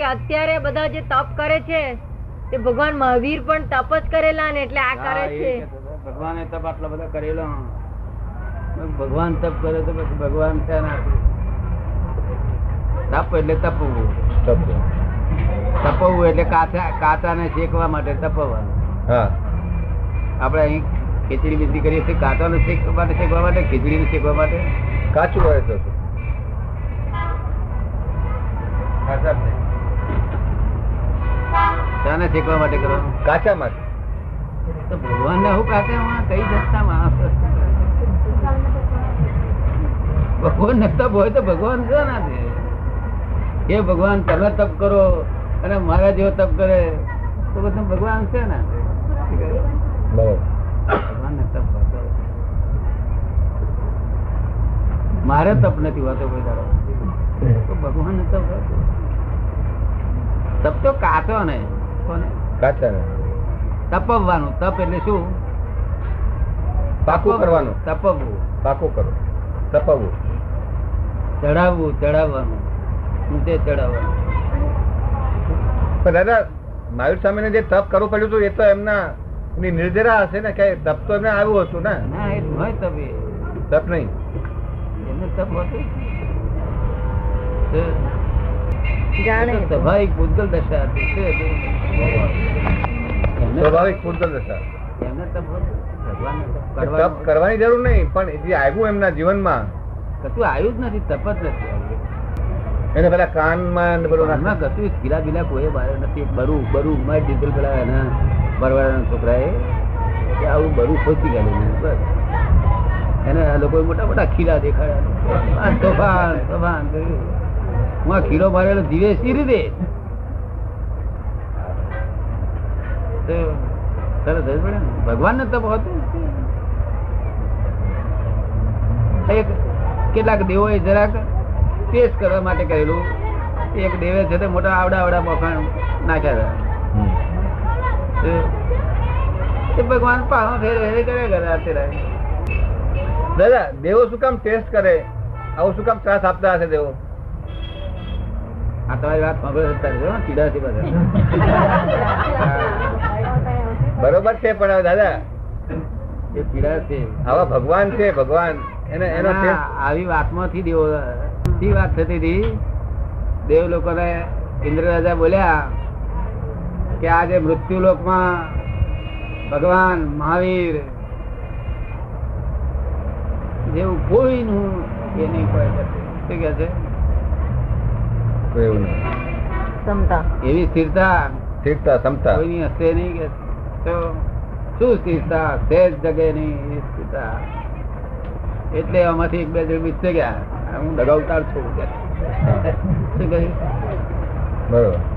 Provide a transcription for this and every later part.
કે અત્યારે બધા જે તપ કરે છે તે ભગવાન મહાવીર પણ તપ જ કરેલા ને એટલે આ કરે છે. ભગવાને તપ આટલા બધા કરેલો, ભગવાન તપ કરે તો પછી ભગવાન ત્યાં ના તપ એટલે તપવું, તપવું એટલે કાચા ને શેકવા માટે તપવવાનું. આપડે અહીં ખીચડી બીજી કરીએ છીએ, કાચા ને શેકવા માટે, ખીચડી ને શેકવા માટે કાચું હોય તો શેકવા માટે કરવાનું કાચા માટે. તો ભગવાન ને હું કાચા કઈ જતા માણસ, ભગવાન ને તપ હોય તો ભગવાન છે ના એ ભગવાન તમે તપ કરો અને મારા જેવો તપ કરે તો બધા ભગવાન છે ને. ભગવાન ને તપ હોતો મારે તપ નથી હોતો કોઈ તારો, તો ભગવાન ને તપ હોતો. તપ તો કાચો ને તપવાનું, તપ એટલે શું પાકું કરવાનું, તપવું પાકું કરો, તપવું ચડાવવું, ચડાવવાનું ઊંચે ચડાવવાનું. પણ દાદા મહાવીર સ્વામીને જે તપ કરવું પડ્યું હતું એ તો એમના નિર્જરા હશે ને, ક્યાંય તપ તો એમને આવ્યું હતું ને. ના એ હોય તપ, એ તપ નહીં, એમને તપ હોતી સ્વાભાવિક ભૂતગલ દશા હતી, સ્વાભાવિક ભૂતગલ દશા. એમને તપ કરવાની જરૂર નહીં, પણ જે આવ્યું એમના જીવનમાં કશું આવ્યું જ નથી, તપ જ નથી. એને પેલા કાનમાં કશું ગીલા બીલા કોઈ માર્યો નથી. બરું બરું મારી દીધું પેલા એના બરવાડાના છોકરાએ આવું બરું ખોચી ગયેલું, બસ એને આ લોકોએ મોટા મોટા ખીલા દેખાડ્યા. તોફાન તોફાન કર્યું, હું ખીલો મારેલો જીવે સી રીતે ભગવાન ને તપ હોતું. કેટલાક દેવો એ જરાક ટેસ્ટ કરવા માટે કહેલું, એક દેવે છે તે મોટા આવડા આવડા મખાણ નાખ્યા હતા, ભગવાન પાછો ફેર કર્યા કર્યા. દાદા દેવો શું કામ ટેસ્ટ કરે, આવું શું કામ ત્રાસ આપતા હશે દેવો? તમારી વાત બરોબર છે, પણ દાદા એ પીડા છે, આવા ભગવાન છે, ભગવાન આવી વાતમાંથી દેવો શી વાત થતી હતી. દેવ લોકોને ઇન્દ્ર રાજા બોલ્યા કે આજે મૃત્યુલોકમાં ભગવાન મહાવીર જેવું કોઈ નું એ નહીં હોય. શું કે છે? એવી સ્થિરતા હશે નહીં કે શું સ્થિરતા જગે નહીં સ્થિરતા. એટલે આમાંથી એક બે જણ વિચે ગયા, હું દગાવતાર છું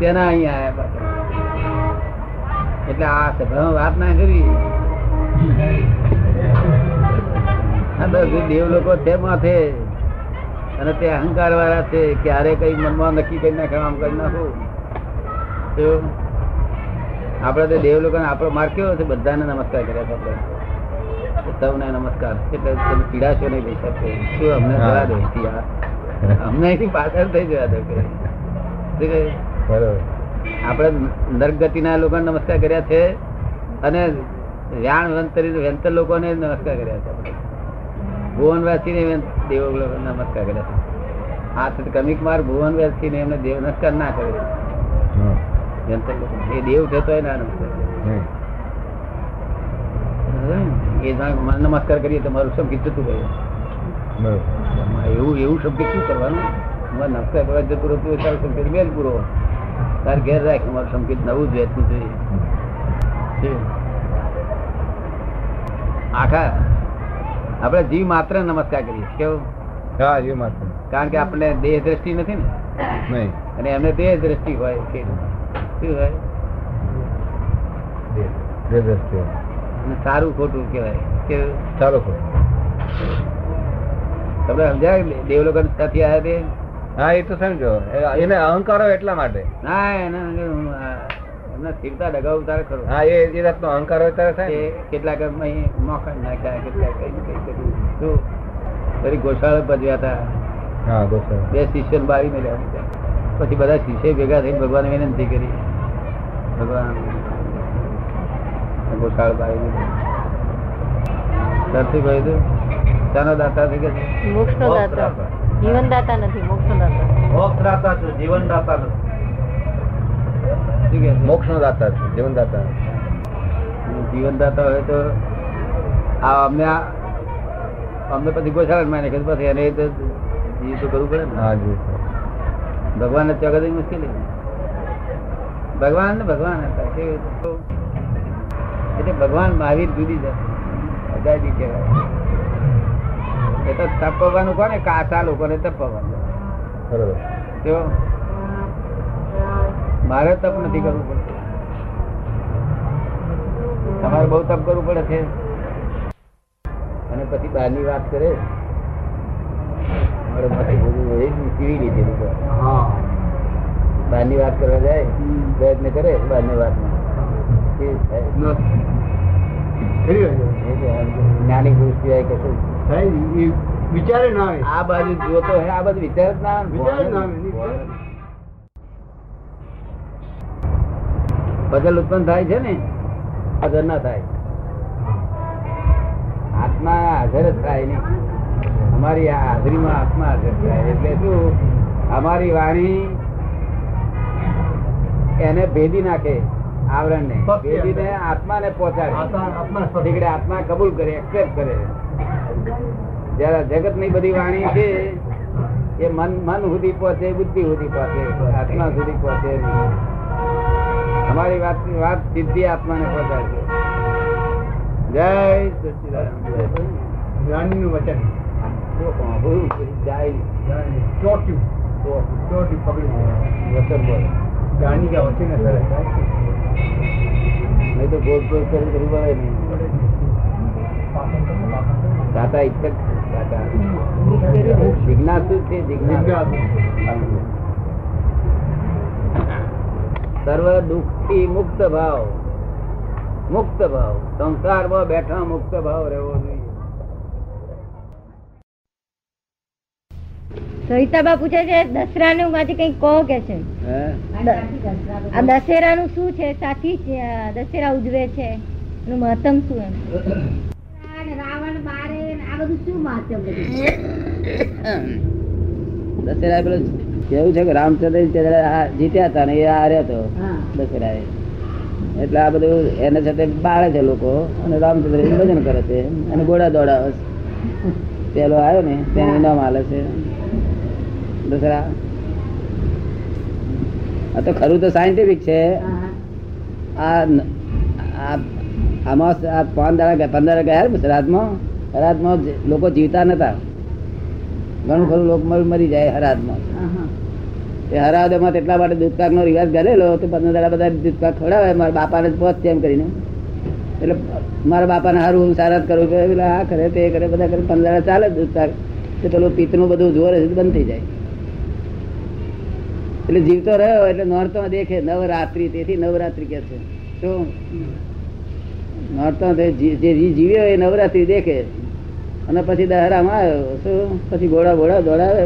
તેના અહીંયા આવ્યા પાછા. એટલે આ સભામાં વાત ના કરી, દેવ લોકો છે માથે અને તે અહંકાર વાળા છે, ક્યારે કઈ મનમાં નક્કી કરી નાખે આમ કરી નાખું. આપડે તો દેવ લોકોને આપણો માર કેવો છે, બધાને નમસ્કાર કર્યા છે, સૌને નમસ્કાર. એટલે તમે પીડાશો નહીં લઈ શકો શું, અમને જવા દો, અમને અહીંથી પાછળ થઈ જવા દો. આપણે નરગતિના લોકોને નમસ્કાર કર્યા છે અને વ્યાણ વંતરી વેંતર લોકોને નમસ્કાર કર્યા છે, આપણે ભુવનવાસી દેવો નમસ્કાર કર્યા. આ કમિક માર ભુવનવાસી ને એમને દેવ નમસ્કાર ના કરે, એ દેવ થતો ના નમસ્કાર, નમસ્કાર કરીએ તો મારું શબ્દ જતું ગયું. એવું એવું શબ્દ શું કરવાનું, મારે નમસ્કાર કરવા જતું રહેતું હોય, તારો સંકેત વેલ પૂરો તાર ઘેર રાખ, મારું સંકેત નવું જ વેચવું જોઈએ. આખા આપડે જીવ માત્ર નમસ્કાર કરીએ, કેવું? કારણ કે આપણે દેહ દ્રષ્ટિ નથી ને, અને એમને દેહ દ્રષ્ટિ હોય. સારું ખોટું કેવાય, સારું ખોટું તમને સમજાય. દેવ લોકો ત્યાંથી આવ્યા તે, હા એ તો સમજો, એને અહંકારો એટલા માટે. ના એના સ્થિરતા ડગાવતા ખરું, હા એ જાતનો અહંકાર હોય ત્યારે થાય. કેટલાક મોખણ નાખ્યા, કેટલાક ગોશાળો ભજવ્યા હતા, બે શિષ્ય બાવી મેળ્યા. પછી બધા શિષ્યો ભેગા થઈને ભગવાન વિનંતી કરી, ભગવાન ગોશાળ ભાઈ શાનો દાતા થઈ ગયા? જીવનદાતા નથી, મોક્ષદાતા છું, જીવનદાતા નથી, મોક્ષદાતા છું, જીવનદાતા. જીવનદાતા હોય તો આ અમને અમને પછી ગોશાળા માં નાખ્યો, પછી એને જીવ તો કરવું પડે ને. હા જી, ભગવાન ને ત્યાં કદી મુશ્કેલી, ભગવાન ને ભગવાન હતા એટલે ભગવાન મહાવીર જુદી જાતિ કહેવાય. એ તો તપવાનું કોને? કાચા લોકોને તપવાનું. મારે તપ નથી કરવું પડતું, તમારે બહુ તપ કરવું પડે છે. અને પછી બહારની વાત કરે બહારની વાત કરવા જાય, પ્રયત્ન કરે બહારની વાત જ્ઞાની પુરુષ સિવાય કશું વિચારે ના આવે. આ બાજુ જોતો હે, આ બધું વિચાર જ ના આવે. બદલ ઉત્પન્ન થાય છે ને, હાજર ના થાય, આત્મા હાજર જ થાય ને. અમારી આ હાજરીમાં આત્મા હાજર થાય એટલે શું? અમારી વાણી એને ભેદી નાખે, આવરણ ને ભેદીને આત્માને પહોંચાડે, આત્મા કબૂલ કરે, એક્સેપ્ટ કરે. જયારે જગત ની બધી વાણી છે એ મન સુધી પહોંચે, બુદ્ધિ સુધી પહોંચે, આત્મા સુધી પહોંચે. અમારી વાત સીધી આત્માને પહોંચાડે. જય સચિદાનંદ નું વચન નહીં તો ગોળ ગોળ કરી બરાબર નહીં. દાતા ઇચ્છક જિજ્ઞાસુ છે, જિજ્ઞાસુ સર્વ દુઃખ થી મુક્ત ભાવ, મુક્ત ભાવ સંસારમાં બેઠા મુક્ત ભાવ રહેવો જોઈએ. સવિતાબા પૂછે છે દશેરાનું માંથી કઈ કહો કે છે, આ દશેરાનું શું છે? સાથી દશેરા ઉજવે છે, એનું મહત્તમ શું એમ? દશેરા પેલો કેવું છે કે રામચંદ્ર જીત્યા હતા ને એ હાર્યો હતો દશેરા, એટલે આ બધું એને સાથે બાળે છે લોકો અને રામચંદ્ર ભજન કરે છે અને ઘોડા દોડાવે છે. પેલો આવ્યો ને તેને ઇનામ હાલે છે દશેરા. આ તો ખરું તો સાયન્ટિફિક છે. આ આમાં આ 5 દાડા 15 ગયા રાતમાં, હરાતમાં લોકો જીવતા નતા, ઘણું ખરું લોકો મરી જાય હરાતમાં. એ હરાદમાં એટલા માટે દૂધપાક નો રિવાજ કરેલો તો 15 દાડા બધા દૂધપાક ખવડાવે, મારા બાપાને પહોંચશે એમ કરીને. એટલે મારા બાપાને સારું સારત કરવું કે એટલે આ કરે તે કરે બધા કરે, 15 દાડા ચાલે દૂધપાક, તો પેલું પિત્તનું બધું જોર બંધ થઈ જાય. એટલે જીવતો રહ્યો એટલે નોરતો દેખે નવરાત્રિ, તેથી નવરાત્રિ કહે છે. તો નોરતો જીવ્યો એ નવરાત્રિ દેખે અને પછી દહરામાં આવ્યો શું, પછી ઘોડા ઘોડા દોડાવે,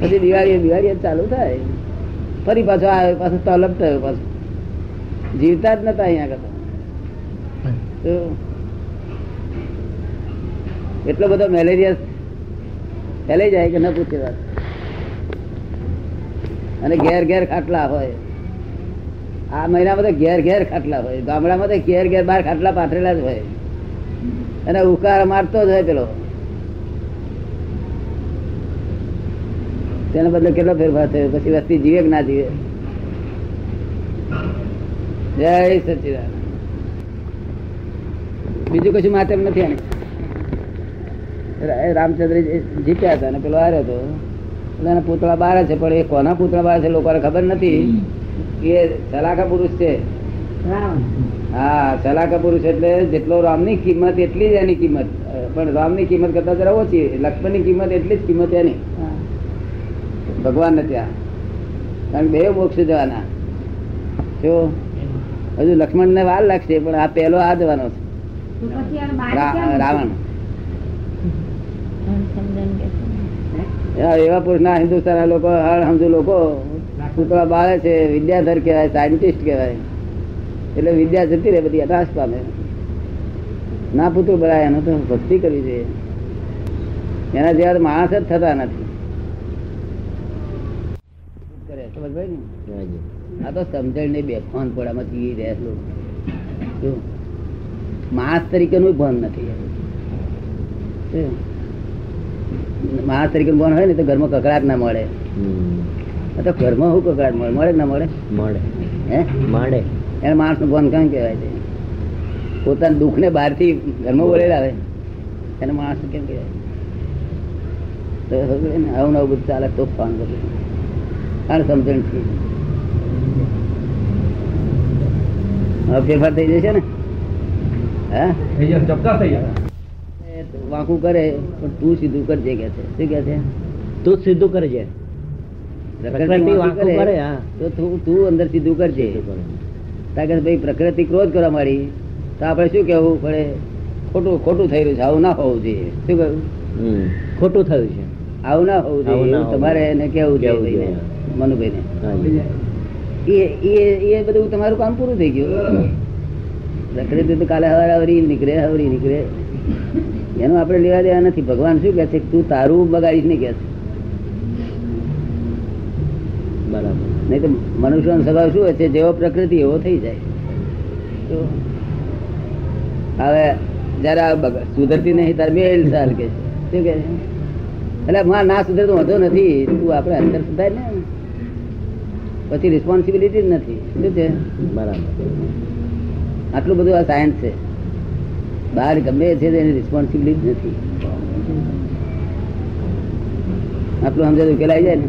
પછી દિવાળી ચાલુ થાય, ફરી પાછો આવ્યો, પાછો તલબ થયો, પાછો જીવતા જ નતા અહીંયા કરતા. એટલો બધો મેલેરિયા ફેલાઈ જાય કે ન પૂછે વાત. અને ઘેર ઘેર ખાટલા હોય, આ મહિના બધા ઘેર ઘેર ખાટલા હોય, ગામડામાં તો ઘેર ઘેર બહાર ખાટલા પાથરેલા જ હોય અને ઉકાર મારતો જ હોય પેલો. તેના બદલે કેટલો ફેરફાર થયો, પછી વસ્તી જીવે કે ના જીવે? જય સચિદાન. બીજું કશું માતમ નથી આને. રામચંદ્ર જીત્યા હતા અને પેલો હાર્યો હતો, એના પૂતળા બહાર છે, પણ એ કોના પૂતળા બહાર છે લોકોને ખબર નથી. એ સલાખા પુરુષ છે. હા, સલાકા પુરુષ એટલે જેટલો રામની કિંમત એટલી જ એની કિંમત, પણ રામની કિંમત કરતા જરા ઓછી, લક્ષ્મણની કિંમત એટલી જ કિંમત એની ભગવાનને ત્યાં. કારણ કે બે મોક્ષ જવાના જો, હજુ લક્ષ્મણને વાર લાગશે, પણ આ પહેલો આ જવાનો છે રાવણ. એવા પુરુષના હિન્દુસ્તાનના લોકો હળહમજુ લોકો પૂતળા બાળે છે, વિદ્યાધર કહેવાય, સાયન્ટિસ્ટ કહેવાય. એટલે વિદ્યા જતી રહે બધી નાશ પામે. ના પૂતળું બનાવે એનો તો ભક્તિ કરવી જોઈએ. એના જેવા માણસ જ થતા નથી. આ તો સમજણ બેખોન પડે જીવી રહ્યા. માણસ તરીકેનું ભાન નથી. માણસ તરીકે ભાન હોય ને તો ઘરમાં કકડાટ ના મળે. તો ઘરમાં શું કકડાટ મળે? મળે ના મળે? મળે. હે મળે. એને માણસ નું ભાન કેમ કહેવાય છે? પોતાના દુઃખ ને બહાર થી ઘરમાં બોલેલા આવે એને માણસ કેમ કહેવાય? આવું નવું બધું ચાલે તો ભાન બધું કારણ સમજણ છે. ફેરફાર થઈ જશે ને. હા થઈ જશે. વાંકું કરે પણ તું સીધું કરજે કે છે. શું કે? તું સીધું કરજે. તું અંદર સીધું કરજે. કારણ કે ભાઈ પ્રકૃતિ ક્રોધ કરવા માંડી તો આપણે શું કહેવું પડે? ખોટું ખોટું થઈ રહ્યું છે, આવું ના હોવું જોઈએ. શું કહ્યું? ખોટું થયું છે, આવું ના હોવું જોઈએ. તમારે એને કેવું જોઈએ? મનુભાઈ એ બધું તમારું કામ પૂરું થઈ ગયું. પ્રકૃતિ તો કાલે હવારે આવરી નીકળે, આવરી નીકળે. એનું આપણે લેવા દેવા નથી. ભગવાન શું કહે છે? તું તારું બગાડીશ નહીં કે છે. બરાબર. નહીં તો મનુષ્યનો સ્વભાવ શું હોય છે? જેવો પ્રકૃતિ એવો થઈ જાય. તો હવે જયારે સુધરતી નહીં તારે બે સાલ કે છે. શું કે? એટલે માં ના સુધરે તો વાંધો નથી. તું આપણે અંદર સુધાર ને પછી રિસ્પોન્સિબિલિટી જ નથી. શું છે? બરાબર. આટલું બધું આ સાયન્સ છે. બહાર ગમે છે એની રિસ્પોન્સિબિલિટી નથી. આટલું સમજે ઉકેલાઈ જાય ને.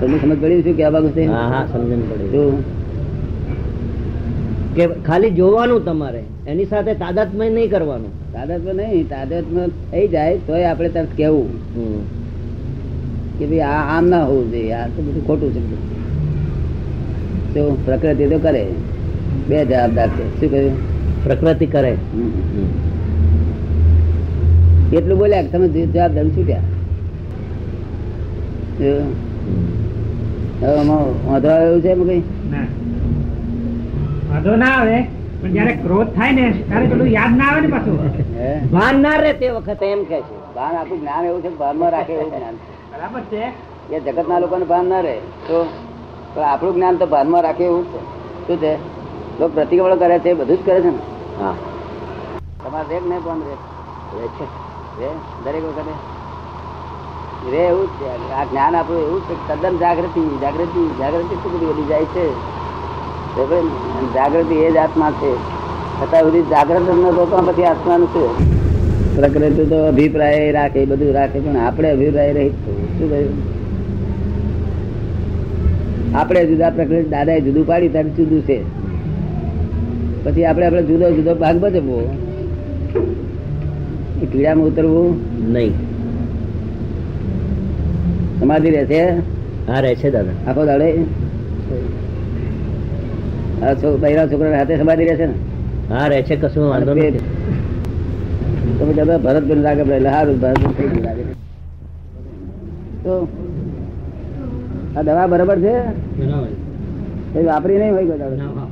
તમને સમજ પડી શું કે આ બાબત છે? સમજણ પડી કે ખાલી જોવાનું તમારે, એની સાથે તાદાત્મ્ય નહીં કરવાનું. તાદાત્મ્ય નહીં, તાદાત્મ્ય થઈ જાય તોય આપણે તરત કહેવું કે ભાઈ આ આમ ના હોવું જોઈએ, આ તો બધું ખોટું છે. તો પ્રકૃતિ તો કરે. બે જવાબદાર છે. શું કહ્યું? પ્રકૃતિ કરે. એટલું બોલ્યા તમે જવાબદારી છૂટ્યા. જગત ના લોકો ને ભાન ના રહે તો આપણું જ્ઞાન તો ભાનમાં રાખે એવું છે. શું છે? લોકો પ્રતિક્રમણ કરે છે, બધું જ કરે છે ને. હા તમારે રેક નહીં પણ દરેક વખતે રે એવું જ છે. આ જ્ઞાન આપણું એવું છે. તદ્દન જાગૃતિ જાગૃતિ જાગૃતિ શું બધી વધી જાય છે. જાગૃતિ એ જ આત્મા છે. છતાં સુધી જાગૃત નતો પછી આત્માનું છે. પ્રકૃતિ તો અભિપ્રાય રાખે, બધું રાખે, પણ આપણે અભિપ્રાય રહી. શું કહ્યું? આપણે જુદા, પ્રકૃતિ દાદા એ જુદું પાડી ત્યારે જુદું છે. પછી આપણે જુદો જુદો ભાગ ભજવવો. પીડામાં ઉતરવું નહીં. સમાધિ રહેશે? હા રહેશે દાદા. આખો દાડે બહેરા છોકરા સાથે સમાધિ રહેશે ને? હા રહેશે, કશું વાંધો નહીં. તમે દાદા ભરતભાઈ લાગે પડે એટલે સારું. ભરતભાઈ લાગે તો આ દવા બરાબર છે. વાપરી નહીં હોય દાદા?